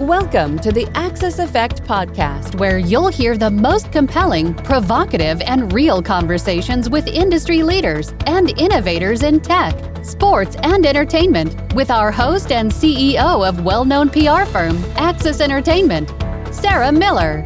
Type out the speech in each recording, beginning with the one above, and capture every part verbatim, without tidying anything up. Welcome to the Axis Effect podcast, where you'll hear the most compelling, provocative, and real conversations with industry leaders and innovators in tech, sports, and entertainment with our host and C E O of well-known P R firm, Axis Entertainment, Sarah Miller.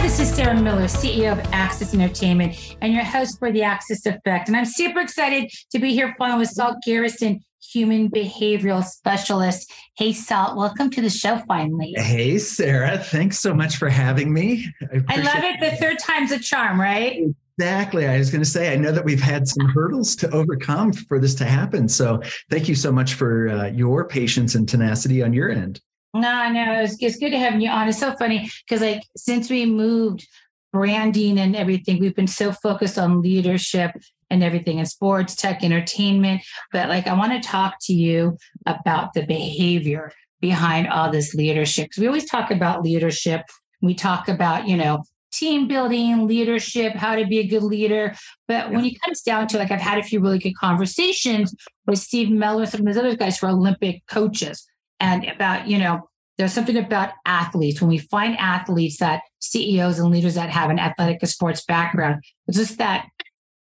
This is Sarah Miller, C E O of Axis Entertainment and your host for The Axis Effect. And I'm super excited to be here with Salt Garrison, human behavioral specialist. Hey, Salt, welcome to the show finally. Hey, Sarah. Thanks so much for having me. I, I love it. The third time's a charm, right? Exactly. I was going to say, I know that we've had some hurdles to overcome for this to happen. So thank you so much for uh, your patience and tenacity on your end. No, no, it's it's good to have you on. It's so funny because, like, since we moved branding and everything, we've been so focused on leadership and everything in sports, tech, entertainment. But, like, I want to talk to you about the behavior behind all this leadership, because we always talk about leadership. We talk about, you know, team building, leadership, how to be a good leader. But yeah. when it comes down to, like, I've had a few really good conversations with Steve Miller, some of those other guys who are Olympic coaches. And about, you know, there's something about athletes. When we find athletes that C E Os and leaders that have an athletic or sports background, it's just that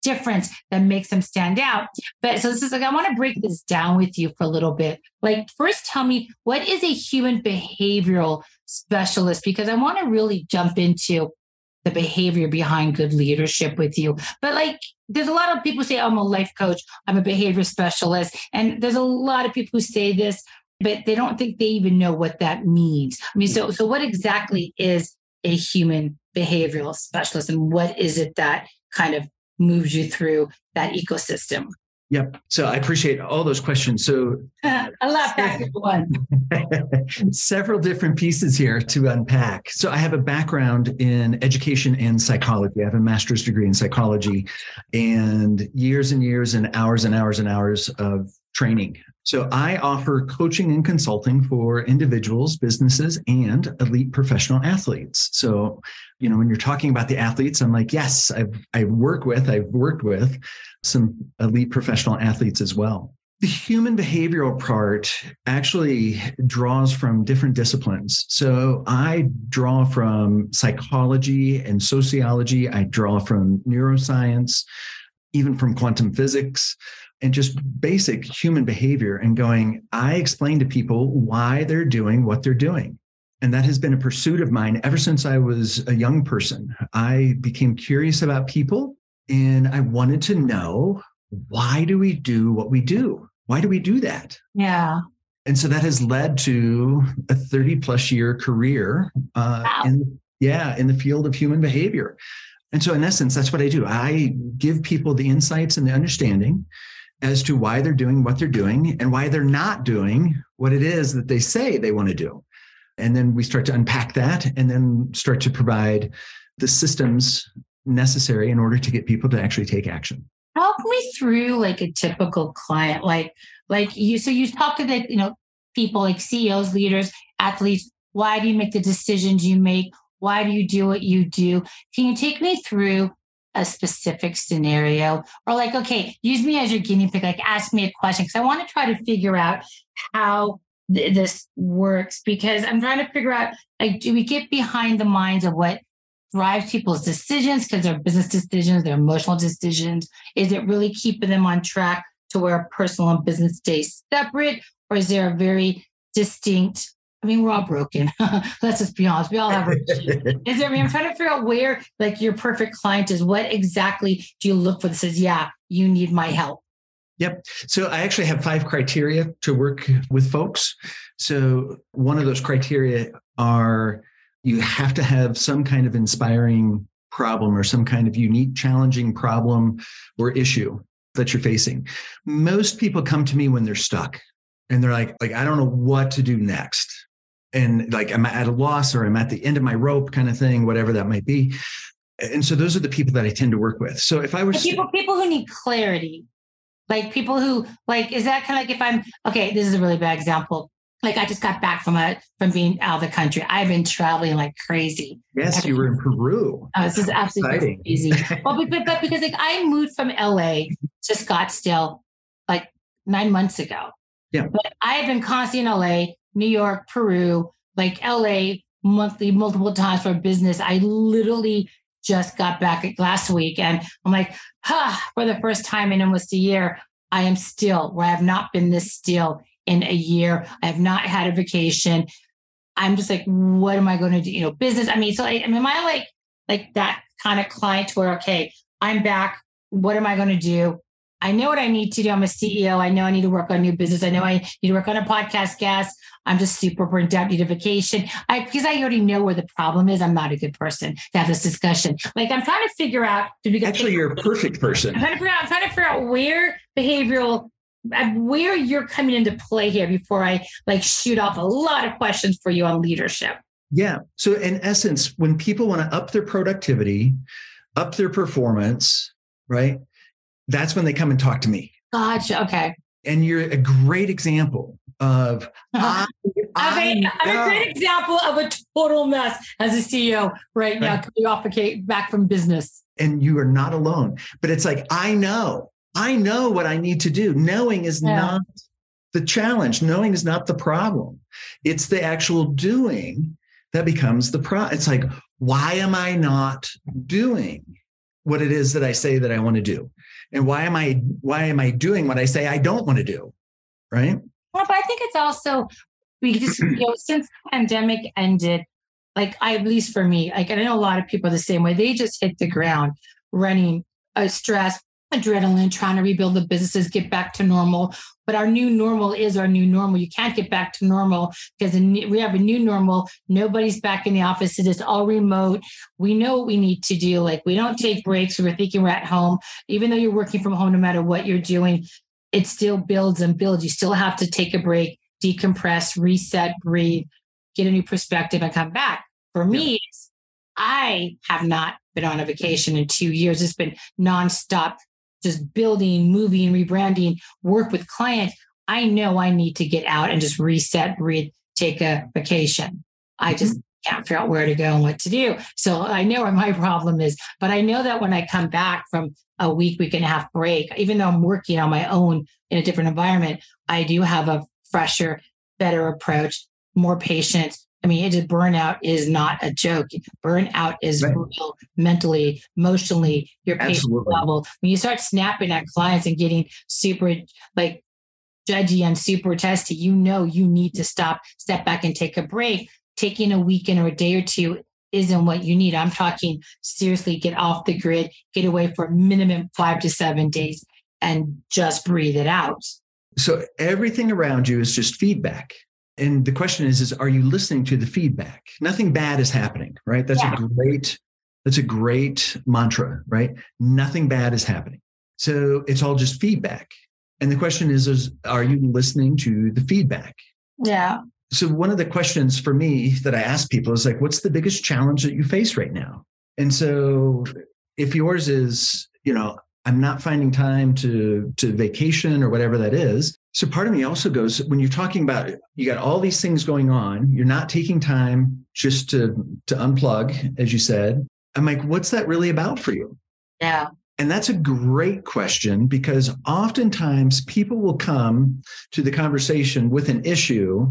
difference that makes them stand out. But so this is like, I want to break this down with you for a little bit. Like, first tell me, what is a human behavioral specialist? Because I want to really jump into the behavior behind good leadership with you. But, like, there's a lot of people say, I'm a life coach, I'm a behavior specialist. And there's a lot of people who say this, but they don't think they even know what that means. I mean, so so what exactly is a human behavioral specialist, and what is it that kind of moves you through that ecosystem? Yep. So I appreciate all those questions. So uh, a lot back to one. Several different pieces here to unpack. So I have a background in education and psychology. I have a master's degree in psychology, and years and years and hours and hours and hours of training. So I offer coaching and consulting for individuals, businesses, and elite professional athletes. So, you know, when you're talking about the athletes, I'm like, yes, I've, I work with, I've worked with some elite professional athletes as well. The human behavioral part actually draws from different disciplines. So I draw from psychology and sociology. I draw from neuroscience, even from quantum physics, and just basic human behavior, and going, I explain to people why they're doing what they're doing. And that has been a pursuit of mine ever since I was a young person. I became curious about people, and I wanted to know, why do we do what we do? Why do we do that? Yeah. And so that has led to a thirty plus year career uh, wow. in, yeah, in the field of human behavior. And so in essence, that's what I do. I give people the insights and the understanding as to why they're doing what they're doing and why they're not doing what it is that they say they want to do. And then we start to unpack that and then start to provide the systems necessary in order to get people to actually take action. Walk me through, like, a typical client, like, like you, so you talk to the, you know, people like C E Os, leaders, athletes. Why do you make the decisions you make? Why do you do what you do? Can you take me through a specific scenario, or, like, okay, use me as your guinea pig, like, ask me a question, because I want to try to figure out how th- this works, because I'm trying to figure out, like, do we get behind the minds of what drives people's decisions, because they're business decisions, they're emotional decisions? Is it really keeping them on track to where personal and business stay separate, or is there a very distinct, I mean, we're all broken. Let's just be honest. We all have. Is there? I mean, I'm trying to figure out where, like, your perfect client is. What exactly do you look for that says, yeah, you need my help? Yep. So I actually have five criteria to work with folks. So one of those criteria are, you have to have some kind of inspiring problem or some kind of unique, challenging problem or issue that you're facing. Most people come to me when they're stuck, and they're like, like, I don't know what to do next. And, like, I'm at a loss, or I'm at the end of my rope kind of thing, whatever that might be. And so those are the people that I tend to work with. So if I were people, st- people who need clarity, like people who, like, is that kind of like, if I'm, okay, this is a really bad example. Like, I just got back from a, from being out of the country. I've been traveling like crazy. Yes. I've you been, were in Peru. Oh, this is absolutely crazy. Well, but, but because, like, I moved from L A to Scottsdale like nine months ago. Yeah. But I had been constantly in L A, New York, Peru, like L A monthly, multiple times for business. I literally just got back last week and I'm like, ha, for the first time in almost a year, I am still where I have not been this still in a year. I have not had a vacation. I'm just like, what am I going to do? You know, business. I mean, so I, I mean, am I like, like that kind of client to where, okay, I'm back. What am I going to do? I know what I need to do. I'm a C E O. I know I need to work on new business. I know I need to work on a podcast guest. I'm just super burnt out, need a vacation. I, because I already know where the problem is. I'm not a good person to have this discussion. Like I'm trying to figure out. Because Actually, you're a perfect person. I'm trying to figure out, I'm trying to figure out where behavioral, where you're coming into play here before I like shoot off a lot of questions for you on leadership. Yeah. So in essence, when people want to up their productivity, up their performance, right? That's when they come and talk to me. Gotcha. Okay. And you're a great example of, I, I mean, I'm a great example of a total mess as a C E O right, right. now, coming off a, back from business. And you are not alone, but it's like, I know, I know what I need to do. Knowing is yeah. not the challenge. Knowing is not the problem. It's the actual doing that becomes the problem. It's like, why am I not doing what it is that I say that I want to do? And why am I why am I doing what I say I don't want to do, right? Well, but I think it's also we just you know since the pandemic ended, like I at least for me, like and I know a lot of people are the same way. They just hit the ground running, uh, stress, adrenaline, trying to rebuild the businesses, get back to normal. But our new normal is our new normal. You can't get back to normal because we have a new normal. Nobody's back in the office. It is all remote. We know what we need to do. Like we don't take breaks. We're thinking we're at home. Even though you're working from home, no matter what you're doing, it still builds and builds. You still have to take a break, decompress, reset, breathe, get a new perspective and come back. For me, I have not been on a vacation in two years. It's been nonstop. Just building, moving, rebranding, work with clients. I know I need to get out and just reset, breathe, take a vacation. I just can't figure out where to go and what to do. So I know where my problem is, but I know that when I come back from a week, week and a half break, even though I'm working on my own in a different environment, I do have a fresher, better approach, more patience. I mean, it is, burnout is not a joke. Burnout is right. real, mentally, emotionally, your patience level. When you start snapping at clients and getting super like judgy and super testy, you know you need to stop, step back and take a break. Taking a weekend or a day or two isn't what you need. I'm talking seriously, get off the grid, get away for a minimum five to seven days and just breathe it out. So everything around you is just feedback. And the question is, is are you listening to the feedback? Nothing bad is happening, right? That's yeah. a great, that's a great mantra, right? Nothing bad is happening. So it's all just feedback. And the question is, is are you listening to the feedback? Yeah. So one of the questions for me that I ask people is like, what's the biggest challenge that you face right now? And so if yours is, you know, I'm not finding time to, to vacation or whatever that is. So part of me also goes, when you're talking about, you got all these things going on, you're not taking time just to, to unplug, as you said. I'm like, what's that really about for you? Yeah. And that's a great question because oftentimes people will come to the conversation with an issue,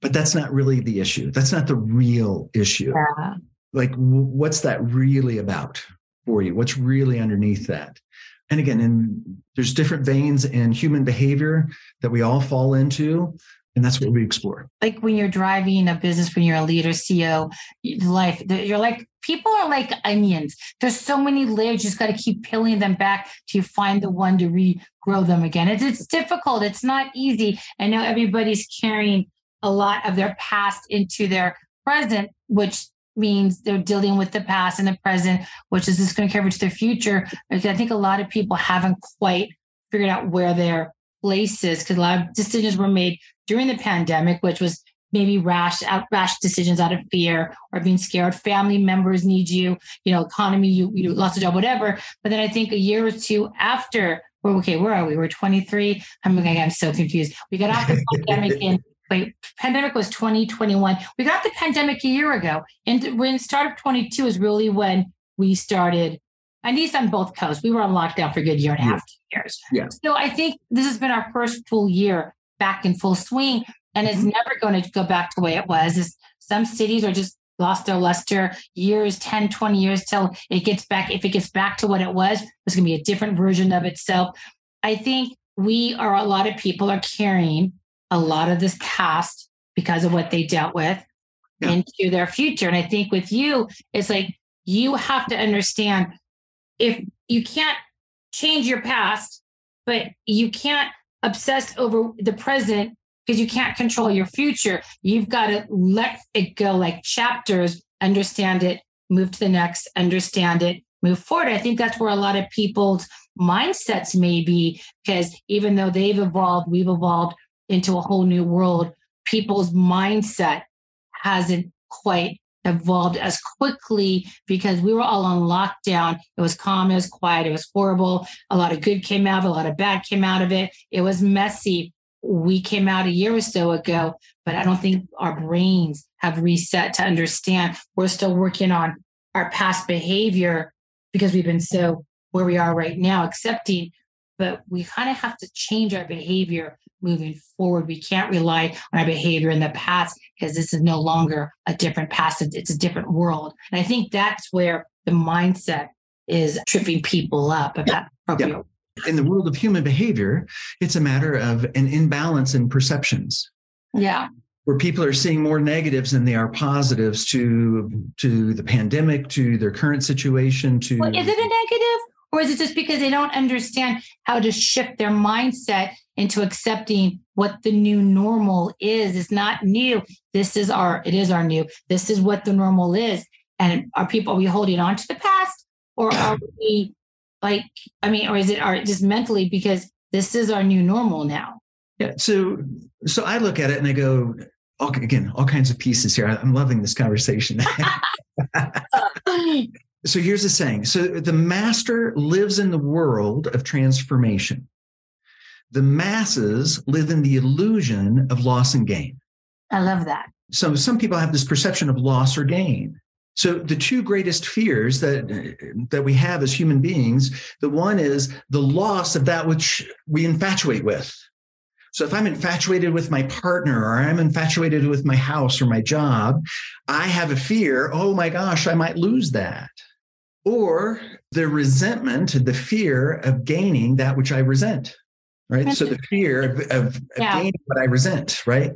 but that's not really the issue. That's not the real issue. Yeah. Like, what's that really about for you? What's really underneath that? And again, and there's different veins in human behavior that we all fall into. And that's what we explore. Like when you're driving a business, when you're a leader, C E O, life, you're like, people are like onions. There's so many layers. You just got to keep peeling them back till you find the one to regrow them again. It's, it's difficult. It's not easy. I know everybody's carrying a lot of their past into their present, which means they're dealing with the past and the present, which is just going to carry to their future. Because I think a lot of people haven't quite figured out where their place is because a lot of decisions were made during the pandemic, which was maybe rash, out, rash decisions out of fear or being scared. Family members need you, you know, economy, you, you lost a job, whatever. But then I think a year or two after, we're okay, where are we? We're twenty-three. I'm like, I'm so confused. We got off the pandemic in. Wait, pandemic was twenty twenty-one. We got the pandemic a year ago. And when start of twenty-two is really when we started, at least on both coasts, we were on lockdown for a good year and a half, two years. Yeah. So I think this has been our first full year back in full swing and is never going to go back to the way it was. It's, some cities are just lost their luster years, ten, twenty years till it gets back. If it gets back to what it was, it's going to be a different version of itself. I think we are, a lot of people are carrying a lot of this past because of what they dealt with yeah. into their future. And I think with you, it's like, you have to understand, if you can't change your past, but you can't obsess over the present because you can't control your future. You've got to let it go like chapters, understand it, move to the next, understand it, move forward. I think that's where a lot of people's mindsets may be, because even though they've evolved, we've evolved into a whole new world. People's mindset hasn't quite evolved as quickly because we were all on lockdown. It was calm, it was quiet, it was horrible. A lot of good came out, a lot of bad came out of it. It was messy. We came out a year or so ago, but I don't think our brains have reset to understand. We're still working on our past behavior because we've been so where we are right now, accepting, but we kind of have to change our behavior moving forward. We can't rely on our behavior in the past because this is no longer a different past. It's a different world. And I think that's where the mindset is tripping people up about appropriate. Yeah. In the world of human behavior, it's a matter of an imbalance in perceptions. Yeah. Where people are seeing more negatives than they are positives to to the pandemic, to their current situation. To well, is it a negative? Or is it just because they don't understand how to shift their mindset into accepting what the new normal is? It's not new. This is our, it is our new. This is what the normal is. And are people, are we holding on to the past? Or are we like, I mean, or is it are just mentally because this is our new normal now? Yeah. So, so I look at it and I go, okay, again, all kinds of pieces here. I'm loving this conversation. So here's the saying. So the master lives in the world of transformation. The masses live in the illusion of loss and gain. I love that. So some people have this perception of loss or gain. So the two greatest fears that that we have as human beings, the one is the loss of that which we infatuate with. So if I'm infatuated with my partner, or I'm infatuated with my house or my job, I have a fear, oh my gosh, I might lose that. Or the resentment, the fear of gaining that which I resent, right? So the fear of, of, of yeah. gaining what I resent, right?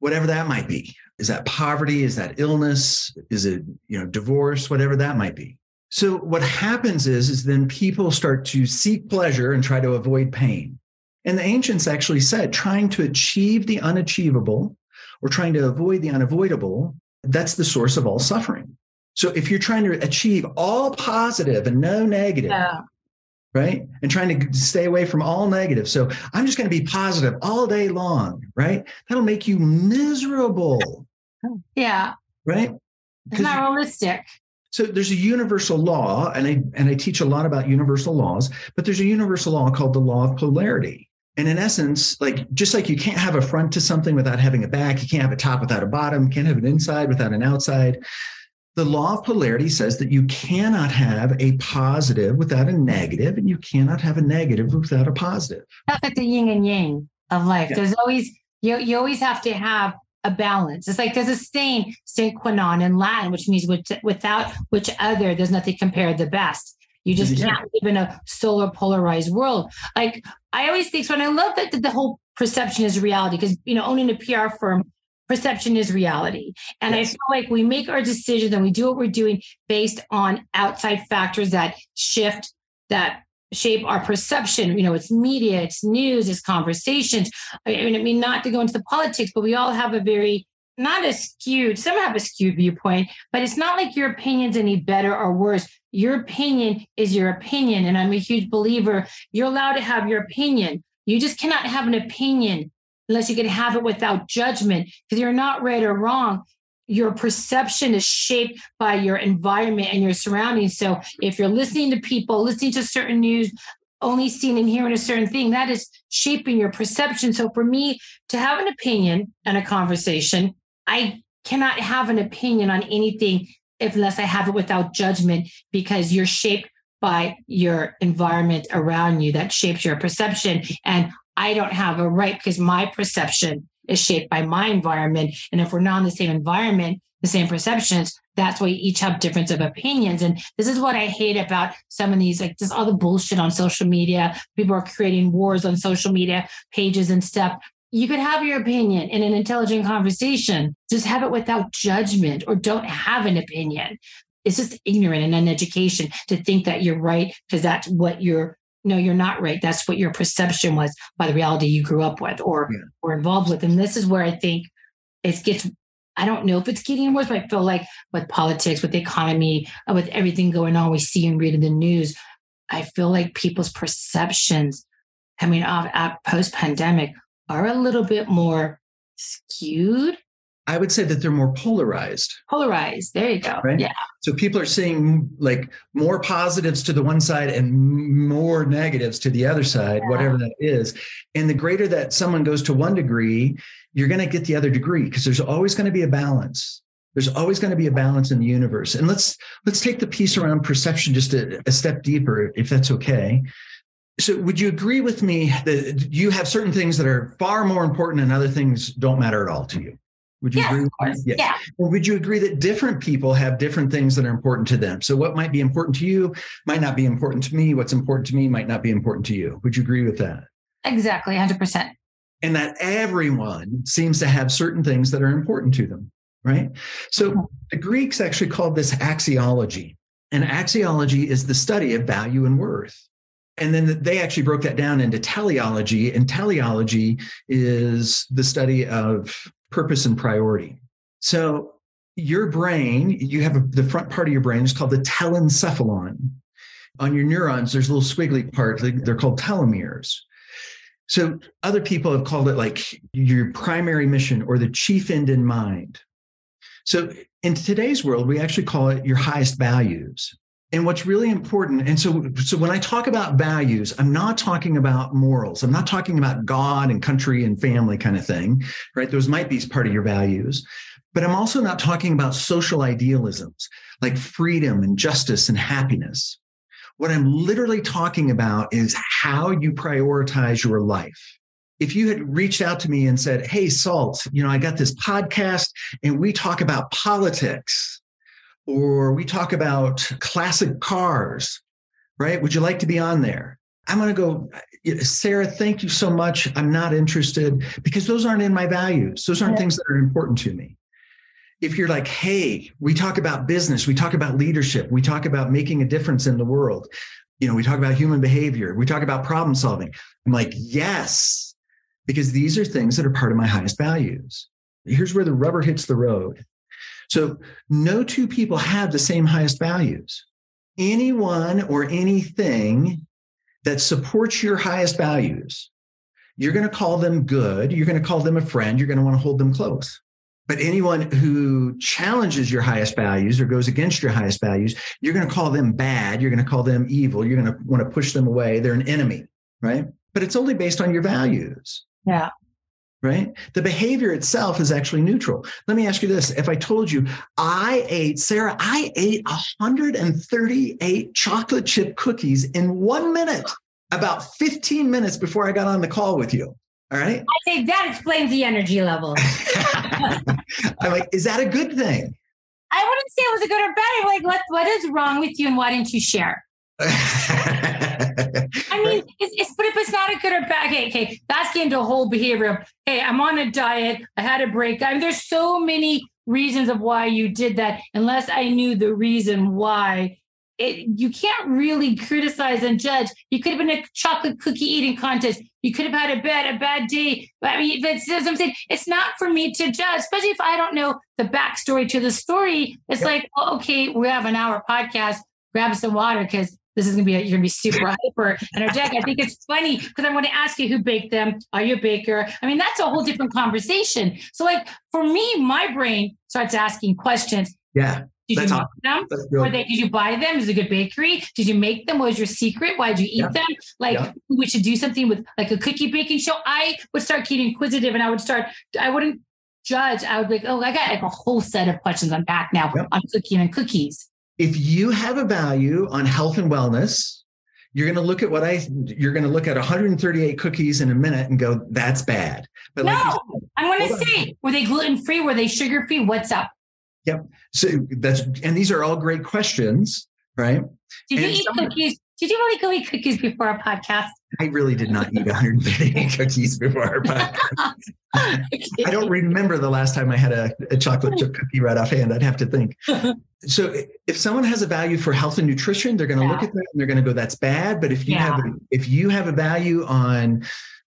Whatever that might be. Is that poverty? Is that illness? Is it, you know, divorce? Whatever that might be. So what happens is, is then people start to seek pleasure and try to avoid pain. And the ancients actually said, trying to achieve the unachievable or trying to avoid the unavoidable, that's the source of all suffering. So if you're trying to achieve all positive and no negative, yeah. right? And trying to stay away from all negative. So I'm just going to be positive all day long, right? That'll make you miserable. Yeah. Right? It's not realistic. So there's a universal law, and I, and I teach a lot about universal laws, but there's a universal law called the law of polarity. And in essence, like just like you can't have a front to something without having a back, you can't have a top without a bottom, you can't have an inside without an outside. The law of polarity says that you cannot have a positive without a negative, and you cannot have a negative without a positive. That's like the yin and yang of life. Yeah. There's always, you, you always have to have a balance. It's like there's a saying, sine qua non in Latin, which means with, without which other, there's nothing compared to the best. You just yeah. can't live in a solar polarized world. Like I always think, so, and I love that, that the whole perception is reality, because, you know, owning a P R firm, perception is reality. And yes. I feel like we make our decisions and we do what we're doing based on outside factors that shift, that shape our perception. You know, it's media, it's news, it's conversations. I mean, I mean, not to go into the politics, but we all have a very, not a skewed, some have a skewed viewpoint, but it's not like your opinion's any better or worse. Your opinion is your opinion. And I'm a huge believer, you're allowed to have your opinion. You just cannot have an opinion unless you can have it without judgment, because you're not right or wrong. Your perception is shaped by your environment and your surroundings. So if you're listening to people, listening to certain news, only seeing and hearing a certain thing, that is shaping your perception. So for me to have an opinion and a conversation, I cannot have an opinion on anything unless I have it without judgment, because you're shaped by your environment around you that shapes your perception. And I don't have a right because my perception is shaped by my environment. And if we're not in the same environment, the same perceptions, that's why you each have difference of opinions. And this is what I hate about some of these, like just all the bullshit on social media. People are creating wars on social media pages and stuff. You could have your opinion in an intelligent conversation. Just have it without judgment, or don't have an opinion. It's just ignorant and uneducation to think that you're right because that's what you're, no, you're not right. That's what your perception was by the reality you grew up with or yeah. were involved with. And this is where I think it gets, I don't know if it's getting worse, but I feel like with politics, with the economy, with everything going on, we see and read in the news. I feel like people's perceptions, I mean, of, of post-pandemic are a little bit more skewed. I would say that they're more polarized. Polarized. There you go. Right? Yeah. So people are seeing like more positives to the one side and more negatives to the other side, yeah. whatever that is. And the greater that someone goes to one degree, you're going to get the other degree because there's always going to be a balance. There's always going to be a balance in the universe. And let's let's take the piece around perception just a, a step deeper, if that's okay. So would you agree with me that you have certain things that are far more important and other things don't matter at all to you? Would you yes, agree? Of course. Yes. Yeah. Or would you agree that different people have different things that are important to them? So what might be important to you might not be important to me. What's important to me might not be important to you. Would you agree with that? Exactly. one hundred percent. And that everyone seems to have certain things that are important to them, right? So the Greeks actually called this axiology. And axiology is the study of value and worth. And then they actually broke that down into teleology. And teleology is the study of purpose and priority. So your brain, you have a, the front part of your brain is called the telencephalon. On your neurons, there's a little squiggly part. They're called telomeres. So other people have called it like your primary mission or the chief end in mind. So in today's world, we actually call it your highest values. And what's really important, and so, so when I talk about values, I'm not talking about morals. I'm not talking about God and country and family kind of thing, right? Those might be part of your values, but I'm also not talking about social idealisms like freedom and justice and happiness. What I'm literally talking about is how you prioritize your life. If you had reached out to me and said, hey, Salt, you know, I got this podcast and we talk about politics, or we talk about classic cars, right? Would you like to be on there? I'm going to go, Sarah, thank you so much. I'm not interested because those aren't in my values. Those aren't yeah. things that are important to me. If you're like, hey, we talk about business, we talk about leadership, we talk about making a difference in the world. You know, we talk about human behavior, we talk about problem solving. I'm like, yes, because these are things that are part of my highest values. Here's where the rubber hits the road. So no two people have the same highest values. Anyone or anything that supports your highest values, you're going to call them good. You're going to call them a friend. You're going to want to hold them close. But anyone who challenges your highest values or goes against your highest values, you're going to call them bad. You're going to call them evil. You're going to want to push them away. They're an enemy, right? But it's only based on your values. Yeah. Right? The behavior itself is actually neutral. Let me ask you this. If I told you I ate, Sarah, I ate one hundred thirty-eight chocolate chip cookies in one minute, about fifteen minutes before I got on the call with you. All right. I think that explains the energy level. I'm like, is that a good thing? I wouldn't say it was a good or bad. I'm like, what, what is wrong with you and why didn't you share? I mean, it's, it's, but if it's not a good or bad, okay, okay, that's getting to a whole behavior of, hey, I'm on a diet, I had a break. I mean, there's so many reasons of why you did that, unless I knew the reason why. It, you can't really criticize and judge. You could have been a chocolate cookie eating contest. You could have had a bad, a bad day. I mean, that's, that's what I'm saying. It's not for me to judge, especially if I don't know the backstory to the story. It's yep. like, oh, okay, we have an hour podcast, grab some water because this is going to be, a, you're going to be super hyper energetic. I think it's funny because I want to ask you who baked them. Are you a baker? I mean, that's a whole different conversation. So like for me, my brain starts asking questions. Yeah. Did you make them? Or they, did you buy them? Is it a good bakery? Did you make them? What was your secret? Why did you eat yeah. them? Like yeah. we should do something with like a cookie baking show. I would start getting inquisitive and I would start, I wouldn't judge. I would be like, oh, I got like a whole set of questions. I'm back now yeah. on cooking and cookies. If you have a value on health and wellness, You're going to look at what I, you're going to look at one hundred thirty-eight cookies in a minute and go, that's bad. But no, like said, I want to see, were they gluten-free? Were they sugar-free? What's up? Yep. So that's, and these are all great questions, right? Did and you eat some, cookies? Did you really go eat cookies before our podcast? I really did not eat one hundred thirty-eight cookies before our podcast. I don't remember the last time I had a, a chocolate chip cookie right offhand. I'd have to think. So if someone has a value for health and nutrition, they're going to yeah. look at that and they're going to go, that's bad. But if you yeah. have, a, if you have a value on,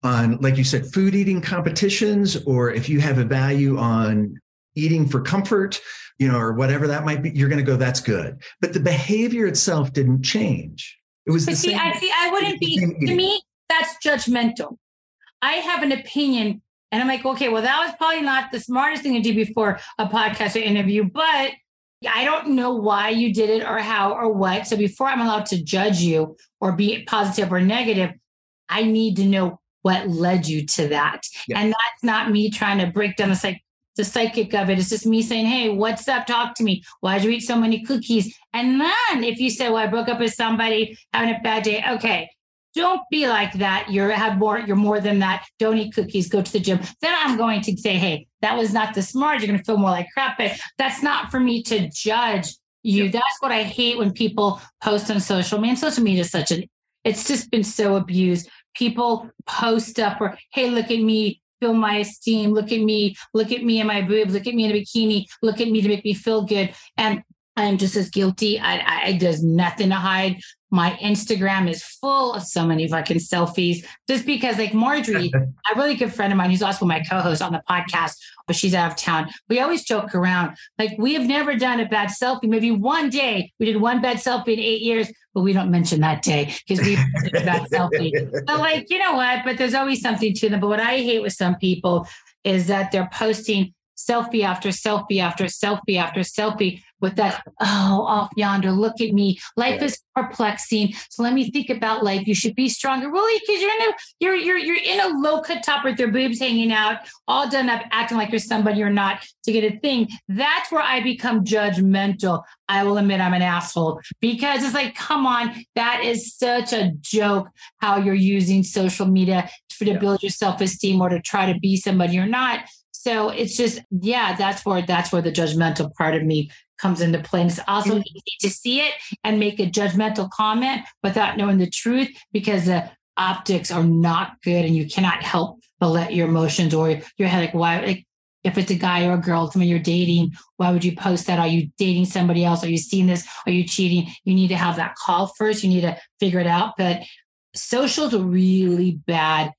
on, like you said, food eating competitions, or if you have a value on eating for comfort, you know, or whatever that might be, you're going to go, that's good. But the behavior itself didn't change. It was but the see, same. I see, I wouldn't be, to me, that's judgmental. I have an opinion and I'm like, okay, well, that was probably not the smartest thing to do before a podcast or interview, but I don't know why you did it or how or what. So before I'm allowed to judge you or be positive or negative, I need to know what led you to that. Yeah. And that's not me trying to break down the psych. The psychic of it. It's just me saying, hey, what's up? Talk to me. Why'd you eat so many cookies? And then if you say, well, I broke up with somebody having a bad day. Okay. Don't be like that. You're have more, you're more than that. Don't eat cookies. Go to the gym. Then I'm going to say, hey, that was not the smart. You're going to feel more like crap, but that's not for me to judge you. Yeah. That's what I hate when people post on social media. And social media is such an, it's just been so abused. People post up or, hey, look at me. Feel my esteem. Look at me. Look at me in my boob. Look at me in a bikini. Look at me to make me feel good. And I'm just as guilty. I, I, I there's nothing to hide. My Instagram is full of so many fucking selfies. Just because, like Marjorie, a really good friend of mine, who's also my co-host on the podcast, but she's out of town. We always joke around. Like, we have never done a bad selfie. Maybe one day we did one bad selfie in eight years, but we don't mention that day because we did a bad selfie. But like, you know what? But there's always something to them. But what I hate with some people is that they're posting selfie after selfie after selfie after selfie with that, oh, off yonder, look at me. Life yeah. is perplexing. So let me think about life. You should be stronger. Really? Because you're in a you're you're you're in a low cut top with your boobs hanging out, all done up, acting like you're somebody you're not to get a thing. That's where I become judgmental. I will admit I'm an asshole because it's like, come on, that is such a joke how you're using social media to, to yeah. build your self-esteem or to try to be somebody you're not. So it's just, yeah, that's where that's where the judgmental part of me comes into play. And it's also mm-hmm. easy to see it and make a judgmental comment without knowing the truth, because the optics are not good and you cannot help but let your emotions or your head, like, why, like, if it's a guy or a girl, someone you're dating, why would you post that? Are you dating somebody else? Are you seeing this? Are you cheating? You need to have that call first. You need to figure it out. But social's a really bad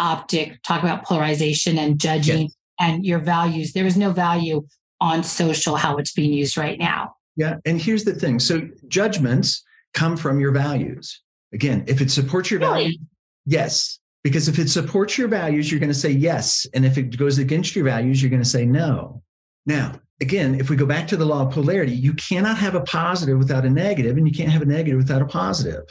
optic. Talk about polarization and judging yes. and your values. There is no value on social, how it's being used right now. Yeah. And here's the thing. So judgments come from your values. Again, if it supports your really? values, yes. Because if it supports your values, you're going to say yes. And if it goes against your values, you're going to say no. Now, again, if we go back to the law of polarity, you cannot have a positive without a negative, and you can't have a negative without a positive.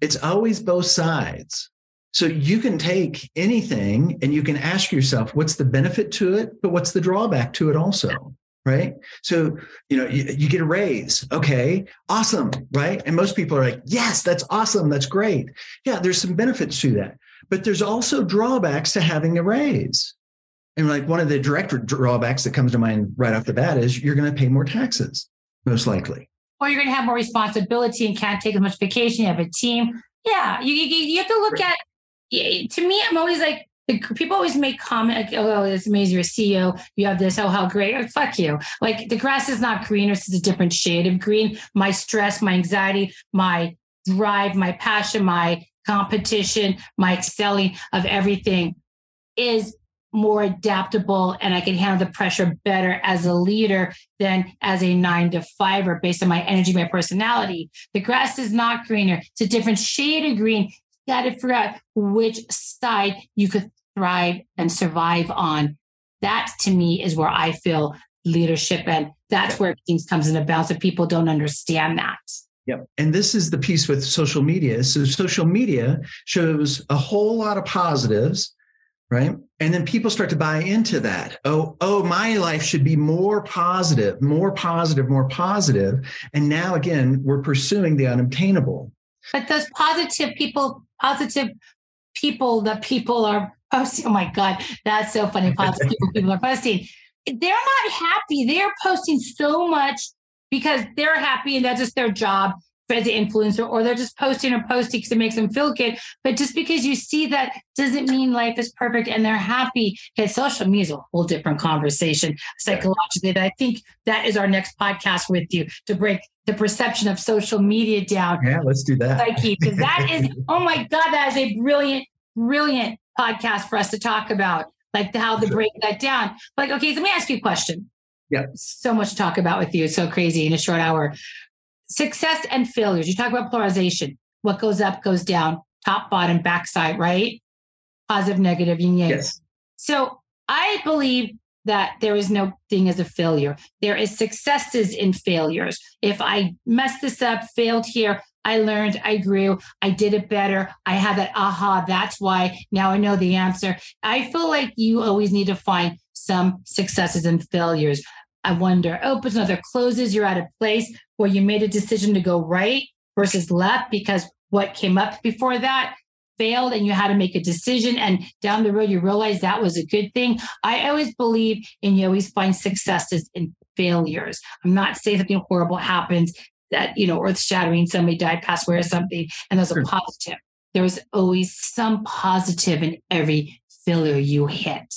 It's always both sides. So you can take anything and you can ask yourself, what's the benefit to it, but what's the drawback to it also? Right. So, you know, you, you get a raise. Okay. Awesome. Right. And most people are like, yes, that's awesome. That's great. Yeah. There's some benefits to that, but there's also drawbacks to having a raise. And like one of the direct drawbacks that comes to mind right off the bat is you're going to pay more taxes, most likely. Or you're going to have more responsibility and can't take as much vacation. You have a team. Yeah. You, you, you have to look right. at, to me, I'm always like, people always make comment, like, oh, it's amazing, you're a C E O, you have this, oh, how great, oh, fuck you. Like, the grass is not greener, it's a different shade of green. My stress, my anxiety, my drive, my passion, my competition, my excelling of everything is more adaptable, and I can handle the pressure better as a leader than as a nine to five or based on my energy, my personality. The grass is not greener, it's a different shade of green. You got to figure out which side you could thrive and survive on. That to me is where I feel leadership, and that's where things comes into balance. If people don't understand that. Yep. And this is the piece with social media. So social media shows a whole lot of positives, right? And then people start to buy into that. Oh, oh, my life should be more positive, more positive, more positive. And now again, we're pursuing the unobtainable. But those positive people, positive people that people are posting. Oh my God, that's so funny. Positive people are posting. They're not happy. They're posting so much because they're happy and that's just their job as an influencer, or they're just posting or posting because it makes them feel good. But just because you see that doesn't mean life is perfect and they're happy. Because social media is a whole different conversation psychologically. Yeah. I think that is our next podcast with you, to break the perception of social media down. Yeah, let's do that. Psyche, because that is, oh my God, that is a brilliant, brilliant podcast for us to talk about, like the, how to break that down. Like, okay, let me ask you a question. Yeah. So much to talk about with you. It's so crazy in a short hour. Success and failures. You talk about polarization. What goes up goes down, top, bottom, backside, right? Positive, negative, yin, yang. Yes. So I believe that there is no thing as a failure. There is successes in failures. If I messed this up, failed here, I learned, I grew, I did it better. I had that aha. That's why now I know the answer. I feel like you always need to find some successes and failures. I wonder, opens another, closes, you're at a place where you made a decision to go right versus left because what came up before that failed and you had to make a decision. And down the road, you realize that was a good thing. I always believe in, you always find successes in failures. I'm not saying something horrible happens that, you know, earth shattering, somebody died, passed away or something. And there's a positive. There's always some positive in every failure you hit.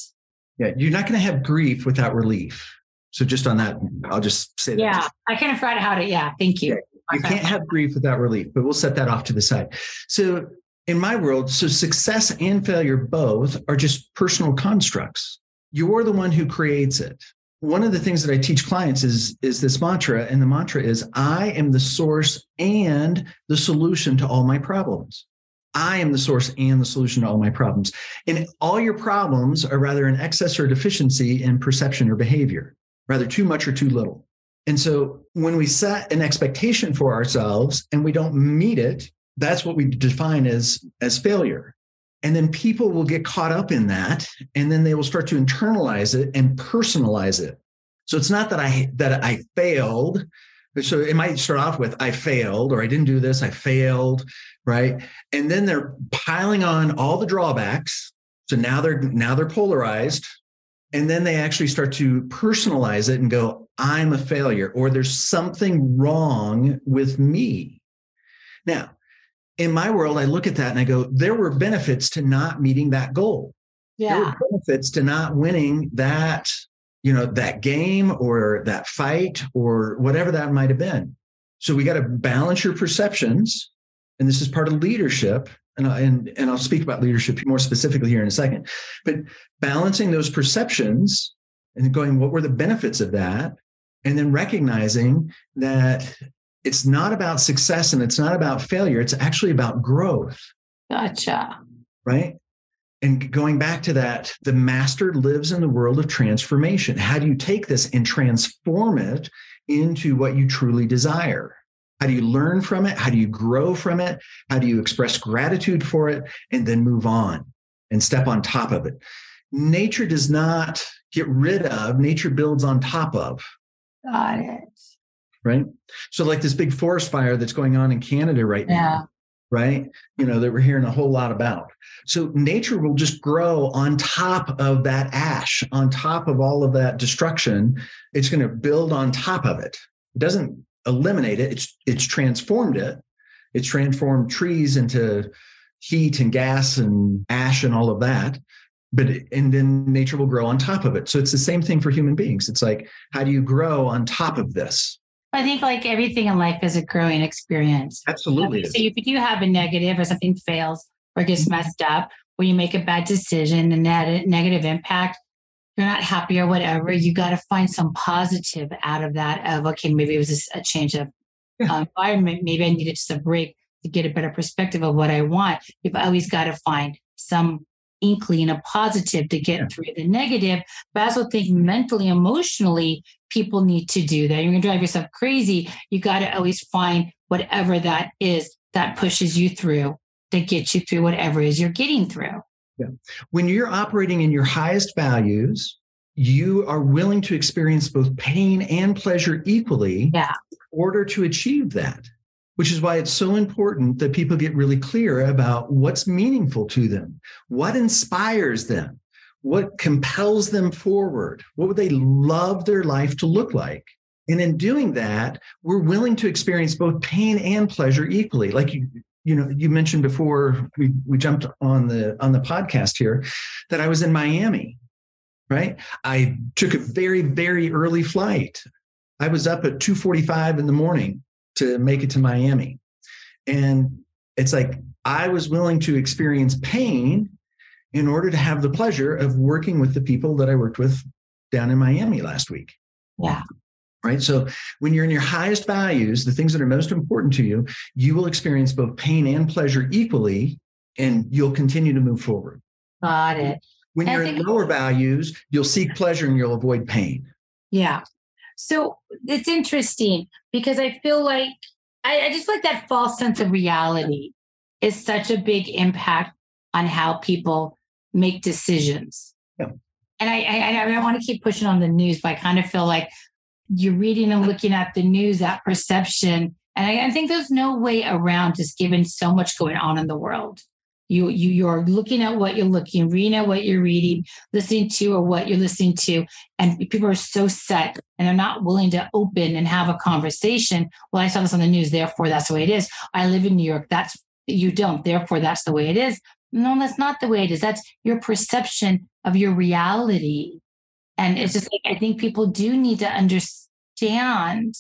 Yeah. You're not going to have grief without relief. So just on that, I'll just say that. Yeah, I kind of forgot how to, yeah, thank you. You okay. Can't have grief without relief, but we'll set that off to the side. So in my world, so success and failure both are just personal constructs. You're the one who creates it. One of the things that I teach clients is, is this mantra, and the mantra is, I am the source and the solution to all my problems. I am the source and the solution to all my problems. And all your problems are rather an excess or deficiency in perception or behavior. Rather too much or too little. And so when we set an expectation for ourselves and we don't meet it, that's what we define as, as failure. And then people will get caught up in that, and then they will start to internalize it and personalize it. So it's not that I that I failed. So it might start off with, I failed, or I didn't do this, I failed, right? And then they're piling on all the drawbacks. So now they're now they're polarized. And then they actually start to personalize it and go, I'm a failure, or there's something wrong with me. Now, in my world, I look at that and I go, there were benefits to not meeting that goal. Yeah. There were benefits to not winning that, you know, that game or that fight or whatever that might have been. So we got to balance your perceptions. And this is part of leadership. And, and, and I'll speak about leadership more specifically here in a second, but balancing those perceptions and going, what were the benefits of that? And then recognizing that it's not about success and it's not about failure. It's actually about growth. Gotcha. Right. And going back to that, the master lives in the world of transformation. How do you take this and transform it into what you truly desire? How do you learn from it? How do you grow from it? How do you express gratitude for it? And then move on and step on top of it. Nature does not get rid of, nature builds on top of. Got it. Right? So like this big forest fire that's going on in Canada right yeah. now, right? You know, that we're hearing a whole lot about. So nature will just grow on top of that ash, on top of all of that destruction. It's going to build on top of it. It doesn't eliminate it. It's, it's transformed it. It's transformed trees into heat and gas and ash and all of that. But, it, and then nature will grow on top of it. So it's the same thing for human beings. It's like, how do you grow on top of this? I think like everything in life is a growing experience. Absolutely. So if you have a negative or something fails or gets messed up, or you make a bad decision and that a negative impact, you're not happy or whatever, you got to find some positive out of that of, okay, maybe it was a change of uh, environment. Maybe I needed just a break to get a better perspective of what I want. You've always got to find some inkling of positive to get yeah. through the negative. But I also think mentally, emotionally, people need to do that. You're going to drive yourself crazy. You got to always find whatever that is that pushes you through, that gets you through whatever it is you're getting through. Yeah. When you're operating in your highest values, you are willing to experience both pain and pleasure equally yeah. in order to achieve that, which is why it's so important that people get really clear about what's meaningful to them, what inspires them, what compels them forward, what would they love their life to look like. And in doing that, we're willing to experience both pain and pleasure equally. Like you, you know, you mentioned before we, we jumped on the on the podcast here that I was in Miami, right? I took a very, very early flight. I was up at two forty-five in the morning to make it to Miami. And it's like, I was willing to experience pain in order to have the pleasure of working with the people that I worked with down in Miami last week. Yeah. Right. So when you're in your highest values, the things that are most important to you, you will experience both pain and pleasure equally, and you'll continue to move forward. Got it. When and you're in lower values, you'll seek pleasure and you'll avoid pain. Yeah. So it's interesting because I feel like, I, I just feel like that false sense of reality is such a big impact on how people make decisions. Yeah. And I, I, I don't want to keep pushing on the news, but I kind of feel like you're reading and looking at the news, that perception. And I, I think there's no way around, just given so much going on in the world. You, you, you're looking at what you're looking, reading at what you're reading, listening to or what you're listening to. And people are so set and they're not willing to open and have a conversation. Well, I saw this on the news, therefore that's the way it is. I live in New York. That's, you don't, therefore that's the way it is. No, that's not the way it is. That's your perception of your reality. And it's just like, I think people do need to understand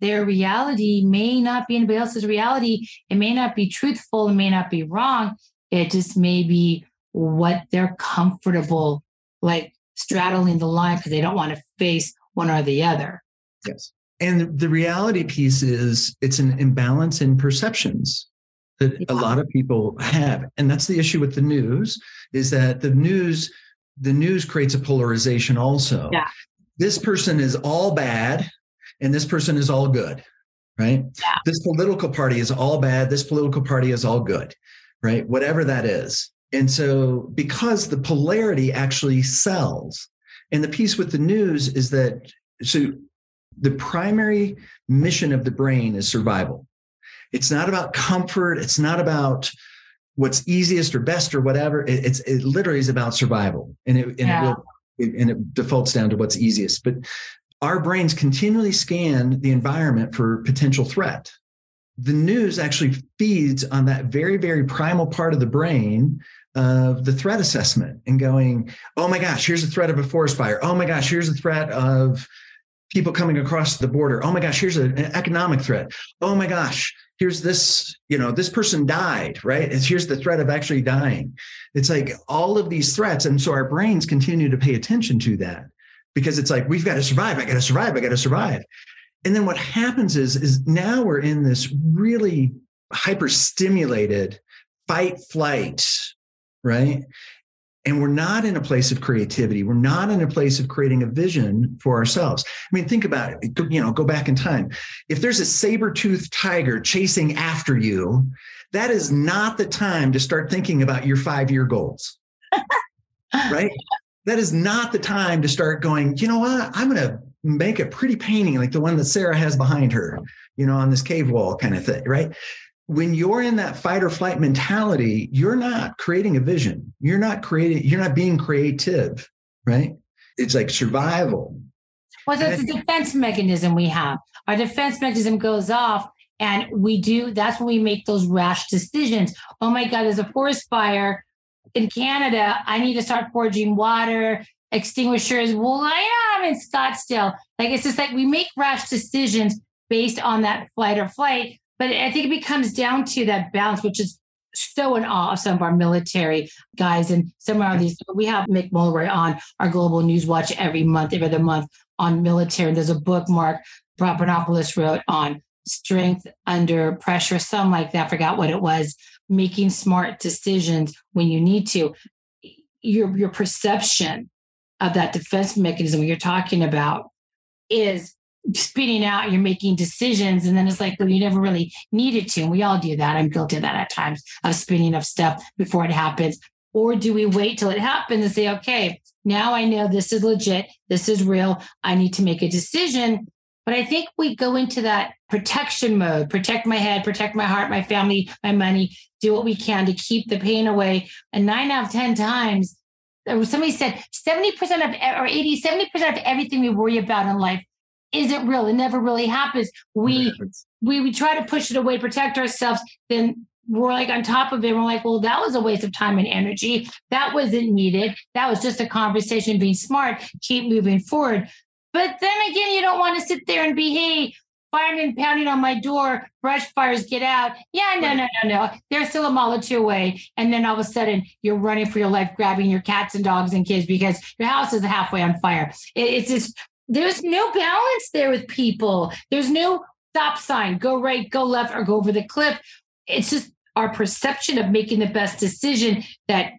their reality may not be anybody else's reality. It may not be truthful. It may not be wrong. It just may be what they're comfortable, like straddling the line because they don't want to face one or the other. Yes. And the reality piece is it's an imbalance in perceptions that yeah. a lot of people have. And that's the issue with the news, is that the news, the news creates a polarization also. Yeah. This person is all bad and this person is all good, right? Yeah. This political party is all bad. This political party is all good. Right? Whatever that is. And so because the polarity actually sells, and the piece with the news is that, so the primary mission of the brain is survival. It's not about comfort. It's not about what's easiest or best or whatever. It, it's, it literally is about survival, and it, and, yeah. it will, it, and it defaults down to what's easiest, but our brains continually scan the environment for potential threat. The news actually feeds on that very, very primal part of the brain of the threat assessment and going, oh my gosh, here's the threat of a forest fire. Oh my gosh, here's the threat of people coming across the border. Oh my gosh, here's an economic threat. Oh my gosh, here's this, you know, this person died, right? It's, here's the threat of actually dying. It's like all of these threats. And so our brains continue to pay attention to that because it's like, we've got to survive. I got to survive. I got to survive. And then what happens is, is now we're in this really hyperstimulated fight flight, right? And we're not in a place of creativity. We're not in a place of creating a vision for ourselves. I mean, think about it, you know, go back in time. If there's a saber-toothed tiger chasing after you, that is not the time to start thinking about your five-year goals, right? That is not the time to start going, you know what, I'm going to make a pretty painting like the one that Sarah has behind her, you know, on this cave wall kind of thing, right? When you're in that fight or flight mentality, you're not creating a vision. You're not creating, you're not being creative, right? It's like survival. Well, that's and a defense mechanism we have. Our defense mechanism goes off and we do, that's when we make those rash decisions. Oh my God, there's a forest fire in Canada. I need to start foraging water extinguishers. Well, I am in Scottsdale. Like, it's just like we make rash decisions based on that flight or flight. But I think it becomes down to that balance, which is so in awe of some of our military guys. And some of these, we have Mick Mulroy on our Global News Watch every month, every other month on military. And there's a book Mark Bronopoulos wrote on strength under pressure, something like that. I forgot what it was. Making smart decisions when you need to. Your, your perception of that defense mechanism you're talking about is spinning out, you're making decisions. And then it's like, well, you never really needed to. And we all do that. I'm guilty of that at times, of spinning up stuff before it happens. Or do we wait till it happens and say, okay, now I know this is legit. This is real. I need to make a decision. But I think we go into that protection mode, protect my head, protect my heart, my family, my money, do what we can to keep the pain away. And nine out of ten times, somebody said seventy percent of, or eighty, seventy percent of everything we worry about in life isn't real. It never really happens. We, we, we try to push it away, protect ourselves. Then we're like on top of it. We're like, well, that was a waste of time and energy. That wasn't needed. That was just a conversation, being smart, keep moving forward. But then again, you don't want to sit there and be, hey, fireman pounding on my door, brush fires, get out. Yeah, no, no, no, no. They're still a mile or two away. And then all of a sudden you're running for your life, grabbing your cats and dogs and kids because your house is halfway on fire. It's just, there's no balance there with people. There's no stop sign, go right, go left, or go over the cliff. It's just our perception of making the best decision that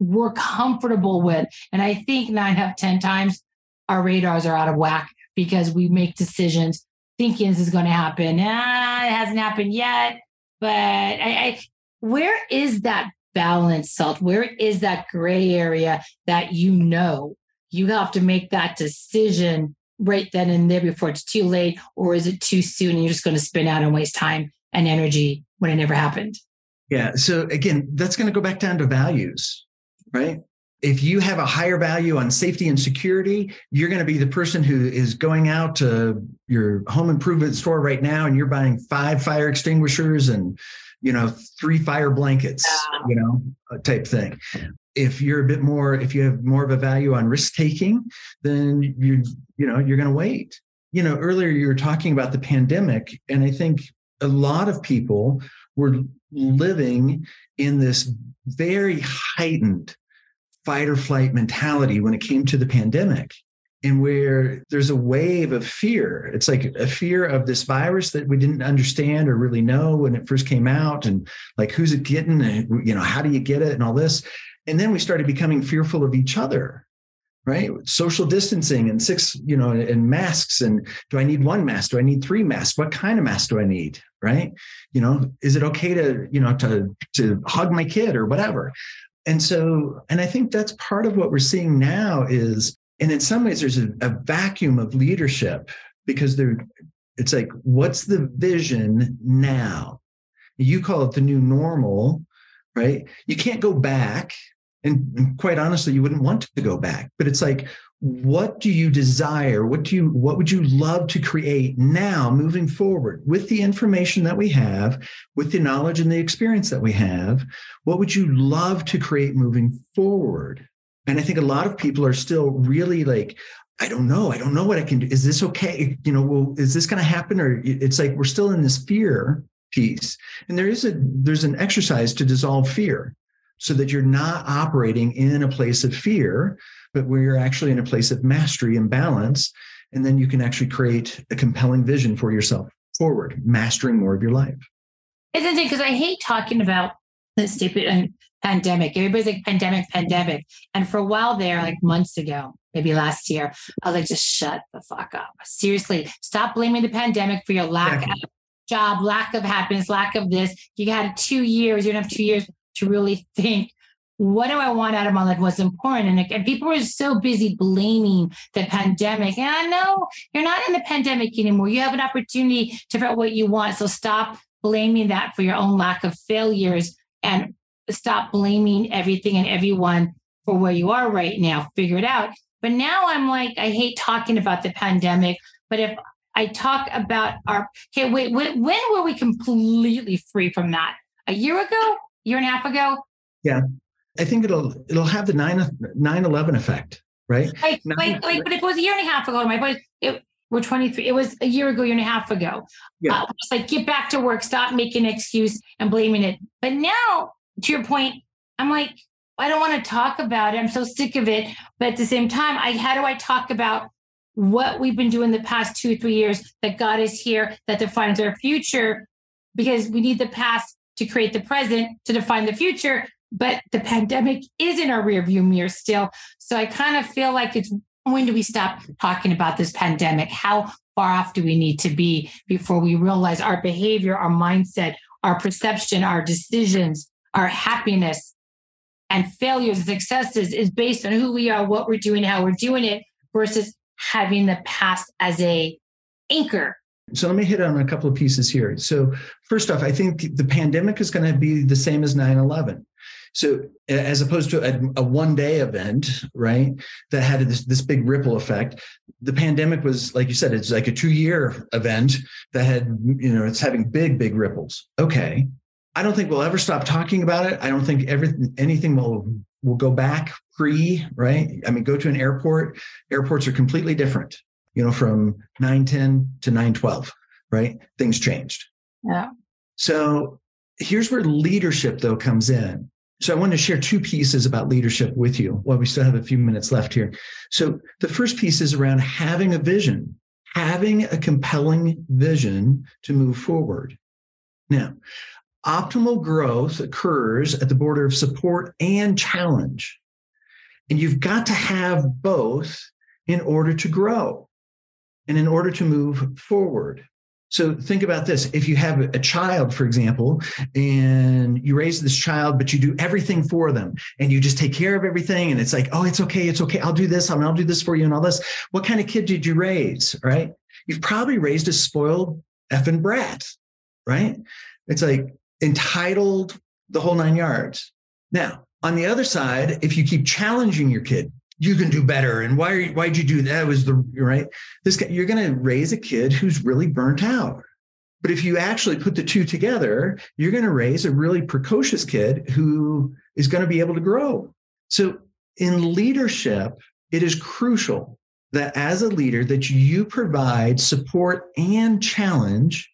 we're comfortable with. And I think nine out of ten times, our radars are out of whack because we make decisions thinking this is going to happen. Ah, it hasn't happened yet. But I, I, where is that balance, Salt? Where is that gray area that you know you have to make that decision right then and there before it's too late? Or is it too soon and you're just going to spin out and waste time and energy when it never happened? Yeah. So again, that's going to go back down to values, right? If you have a higher value on safety and security, you're going to be the person who is going out to your home improvement store right now and you're buying five fire extinguishers and, you know, three fire blankets, yeah. you know, type thing. If you're a bit more, if you have more of a value on risk taking, then you, you know, you're going to wait. You know, earlier you were talking about the pandemic, and I think a lot of people were living in this very heightened fight or flight mentality when it came to the pandemic, and where there's a wave of fear. It's like a fear of this virus that we didn't understand or really know when it first came out, and like, who's it getting? And, you know, how do you get it and all this? And then we started becoming fearful of each other, right? Social distancing and six, you know, and masks. And do I need one mask? Do I need three masks? What kind of mask do I need? Right? You know, is it okay to, you know, to, to hug my kid or whatever? And so, and I think that's part of what we're seeing now is, and in some ways there's a, a vacuum of leadership, because there, it's like, what's the vision now? You call it the new normal, right? You can't go back. And, and quite honestly, you wouldn't want to go back, but it's like, what do you desire? What do you, what would you love to create now moving forward with the information that we have, with the knowledge and the experience that we have? What would you love to create moving forward? And I think a lot of people are still really like, I don't know. I don't know what I can do. Is this okay? You know, well, is this going to happen? Or it's like, we're still in this fear piece. And there is a, there's an exercise to dissolve fear so that you're not operating in a place of fear, but where you're actually in a place of mastery and balance, and then you can actually create a compelling vision for yourself forward, mastering more of your life. It's interesting because I hate talking about the stupid pandemic. Everybody's like pandemic, pandemic. And for a while there, like months ago, maybe last year, I was like, just shut the fuck up. Seriously, stop blaming the pandemic for your lack exactly. of job, lack of happiness, lack of this. You had two years, you don't have two years to really think, what do I want out of my life? What's important? And, and people were so busy blaming the pandemic. And I know you're not in the pandemic anymore. You have an opportunity to figure out what you want. So stop blaming that for your own lack of failures, and stop blaming everything and everyone for where you are right now. Figure it out. But now I'm like, I hate talking about the pandemic. But if I talk about our, okay, wait, when, when were we completely free from that? A year ago? Year and a half ago? Yeah. I think it'll it'll have the nine eleven effect, right? Like, like, like, but if it was a year and a half ago, my boys, it, we're twenty-three. It was a year ago, year and a half ago. Yeah. Uh, it's like, get back to work, stop making an excuse and blaming it. But now, to your point, I'm like, I don't want to talk about it. I'm so sick of it. But at the same time, I how do I talk about what we've been doing the past two, three years, that God is here, that defines our future, because we need the past to create the present to define the future. But the pandemic is in our rearview mirror still. So I kind of feel like it's, when do we stop talking about this pandemic? How far off do we need to be before we realize our behavior, our mindset, our perception, our decisions, our happiness and failures and successes is based on who we are, what we're doing, how we're doing it, versus having the past as a anchor. So let me hit on a couple of pieces here. So first off, I think the pandemic is going to be the same as nine eleven. So as opposed to a, a one-day event, right, that had this, this big ripple effect, the pandemic was, like you said, it's like a two-year event that had, you know, it's having big, big ripples. Okay. I don't think we'll ever stop talking about it. I don't think everything, anything will will go back pre, right? I mean, go to an airport. Airports are completely different, you know, from nine ten to nine twelve, right? Things changed. Yeah. So here's where leadership, though, comes in. So I want to share two pieces about leadership with you while we still have a few minutes left here. So the first piece is around having a vision, having a compelling vision to move forward. Now, optimal growth occurs at the border of support and challenge. And you've got to have both in order to grow and in order to move forward. So think about this. If you have a child, for example, and you raise this child, but you do everything for them and you just take care of everything. And it's like, oh, it's okay. It's okay. I'll do this. I mean, I'll do this for you and all this. What kind of kid did you raise? Right? You've probably raised a spoiled effing brat, right? It's like entitled, the whole nine yards. Now, on the other side, if you keep challenging your kid, you can do better. And why, why'd you do that? It was the right. This guy, you're going to raise a kid who's really burnt out. But if you actually put the two together, you're going to raise a really precocious kid who is going to be able to grow. So in leadership, it is crucial that as a leader, that you provide support and challenge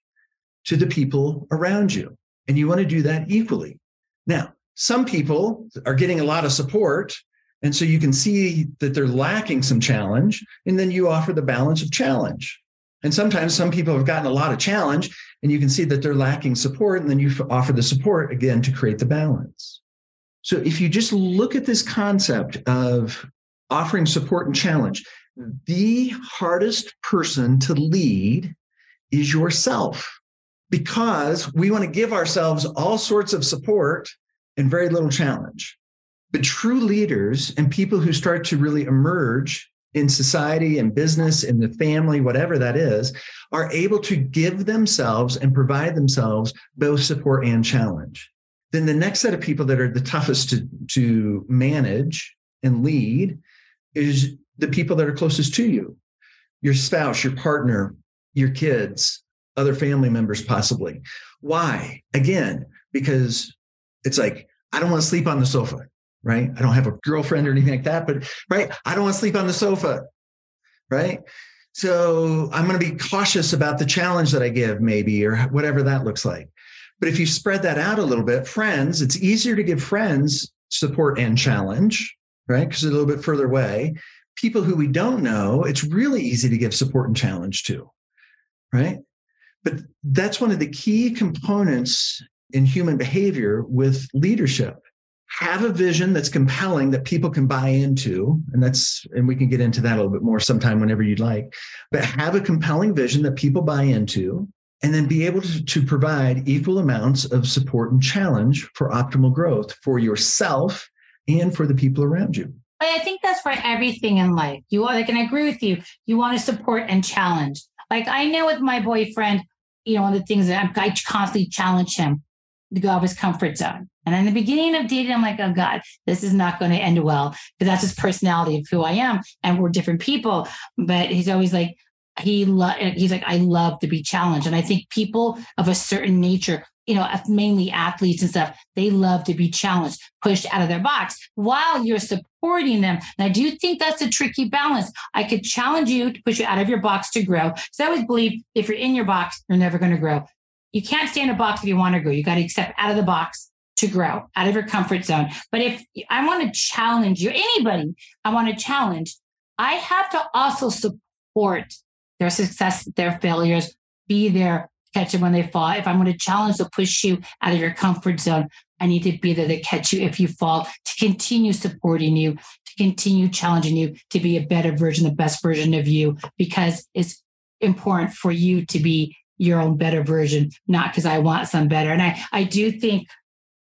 to the people around you. And you want to do that equally. Now, some people are getting a lot of support, and so you can see that they're lacking some challenge, and then you offer the balance of challenge. And sometimes some people have gotten a lot of challenge, and you can see that they're lacking support, and then you offer the support again to create the balance. So if you just look at this concept of offering support and challenge, the hardest person to lead is yourself, because we want to give ourselves all sorts of support and very little challenge. But true leaders and people who start to really emerge in society and business and the family, whatever that is, are able to give themselves and provide themselves both support and challenge. Then the next set of people that are the toughest to, to manage and lead is the people that are closest to you, your spouse, your partner, your kids, other family members possibly. Why? Again, because it's like, I don't want to sleep on the sofa. Right? I don't have a girlfriend or anything like that, but right. I don't want to sleep on the sofa. Right. So I'm going to be cautious about the challenge that I give maybe, or whatever that looks like. But if you spread that out a little bit, friends, it's easier to give friends support and challenge, right? Because they're a little bit further away. People who we don't know, it's really easy to give support and challenge to. Right. But that's one of the key components in human behavior with leadership. Have a vision that's compelling that people can buy into. And that's, and we can get into that a little bit more sometime whenever you'd like, but have a compelling vision that people buy into, and then be able to, to provide equal amounts of support and challenge for optimal growth for yourself and for the people around you. I think that's for everything in life. You are, like, and I agree with you. You want to support and challenge. Like I know with my boyfriend, you know, one of the things that I, I constantly challenge him to go out of his comfort zone. And in the beginning of dating, I'm like, oh God, this is not going to end well. But that's his personality of who I am. And we're different people. But he's always like, he lo- he's like, I love to be challenged. And I think people of a certain nature, you know, mainly athletes and stuff, they love to be challenged, pushed out of their box while you're supporting them. And I do think that's a tricky balance. I could challenge you to push you out of your box to grow. So I always believe if you're in your box, you're never going to grow. You can't stay in a box if you want to grow. You got to step out of the box to grow, out of your comfort zone. But if I want to challenge you, anybody I want to challenge, I have to also support their success, their failures, be there, catch them when they fall. If I'm going to challenge to push you out of your comfort zone, I need to be there to catch you if you fall, to continue supporting you, to continue challenging you, to be a better version, the best version of you, because it's important for you to be your own better version, not because I want some better. And I, I do think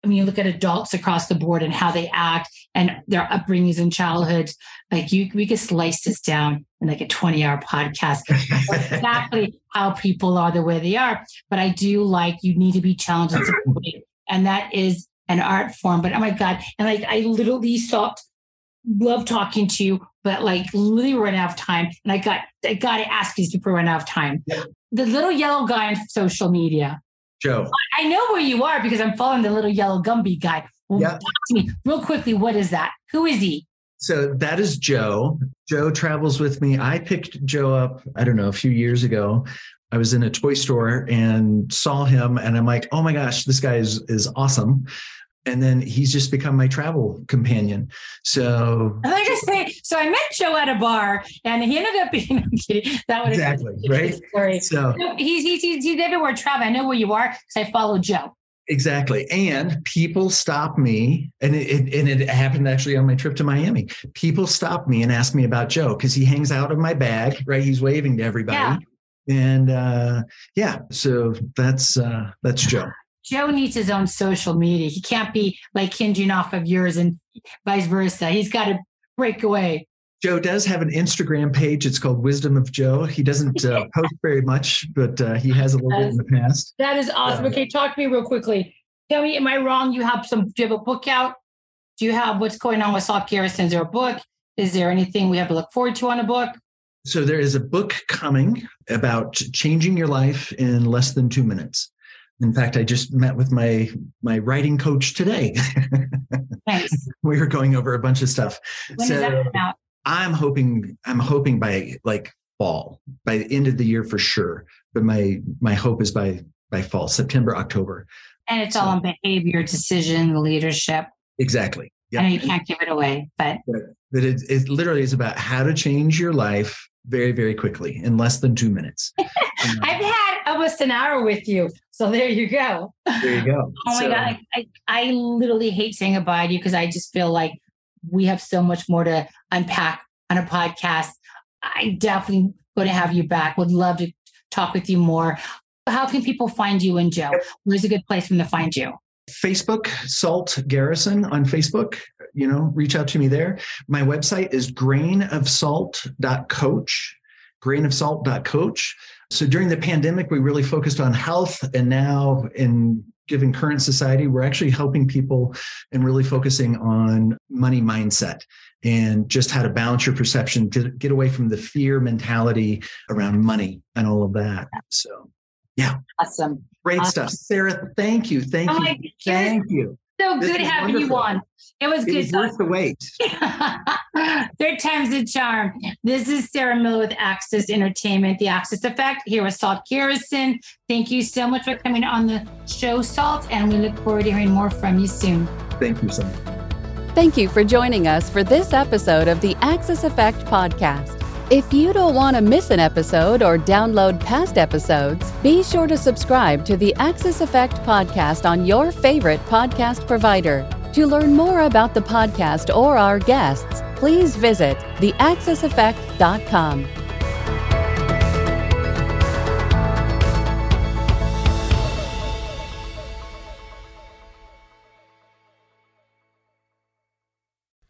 I mean, you look at adults across the board and how they act and their upbringings and childhoods. Like you, we could slice this down in like a twenty hour podcast, exactly how people are the way they are. But I do like, you need to be challenged. And that is an art form, but oh my God. And like, I literally saw, love talking to you, but like literally ran out of time. And I got, I got to ask these before we run out of time. Yeah. The little yellow guy on social media. Joe. I know where you are because I'm following the little yellow Gumby guy. Well, yep. Talk to me real quickly. What is that? Who is he? So that is Joe. Joe travels with me. I picked Joe up, I don't know, a few years ago. I was in a toy store and saw him and I'm like, oh my gosh, this guy is, is awesome. And then he's just become my travel companion. So I just say, so I met Joe at a bar and he ended up being, I'm kidding, that would exactly been right story. So, so he's, he's, he's, he's everywhere travel. I know where you are because I follow Joe. Exactly. And people stop me, and it, it, and it happened actually on my trip to Miami. People stop me and ask me about Joe because he hangs out of my bag, right? He's waving to everybody. Yeah. And uh, yeah, so that's, uh, that's Joe. Joe needs his own social media. He can't be like hinging off of yours and vice versa. He's got to break away. Joe does have an Instagram page. It's called Wisdom of Joe. He doesn't uh, post very much, but uh, he has a little bit in the past. That is awesome. Uh, okay, talk to me real quickly. Tell me, am I wrong? You have some, do you have a book out? Do you have what's going on with Salt Garrison? Is there a book? Is there anything we have to look forward to on a book? So there is a book coming about changing your life in less than two minutes. In fact, I just met with my my writing coach today. Nice. We were going over a bunch of stuff. When so is that about? I'm hoping I'm hoping by like fall, by the end of the year for sure. But my my hope is by by fall, September, October. And it's so, all on behavior, decision, leadership. Exactly. Yep. I know you can't give it away, but but it, it literally is about how to change your life very, very quickly in less than two minutes. I've had almost an hour with you. So there you go. There you go. Oh my so, God. I, I literally hate saying goodbye to you because I just feel like we have so much more to unpack on a podcast. I definitely going to have you back. Would love to talk with you more. How can people find you and Joe? Where's a good place for them to find you? Facebook, Salt Garrison on Facebook, you know, reach out to me there. My website is grain of salt dot coach, grain of salt dot coach. So during the pandemic, we really focused on health, and now in given current society, we're actually helping people and really focusing on money mindset and just how to balance your perception, get away from the fear mentality around money and all of that. So, yeah. Awesome. Great awesome. stuff. Sarah, thank you. Thank oh you. Thank you. So this good having wonderful. you on. It was it good. It's worth the wait. Third time's the charm. This is Sarah Miller with Axis Entertainment, The Axis Effect, here with Salt Garrison. Thank you so much for coming on the show, Salt, and we look forward to hearing more from you soon. Thank you so much. Thank you for joining us for this episode of The Axis Effect podcast. If you don't want to miss an episode or download past episodes, be sure to subscribe to the Axis Effect podcast on your favorite podcast provider. To learn more about the podcast or our guests, please visit the axis effect dot com.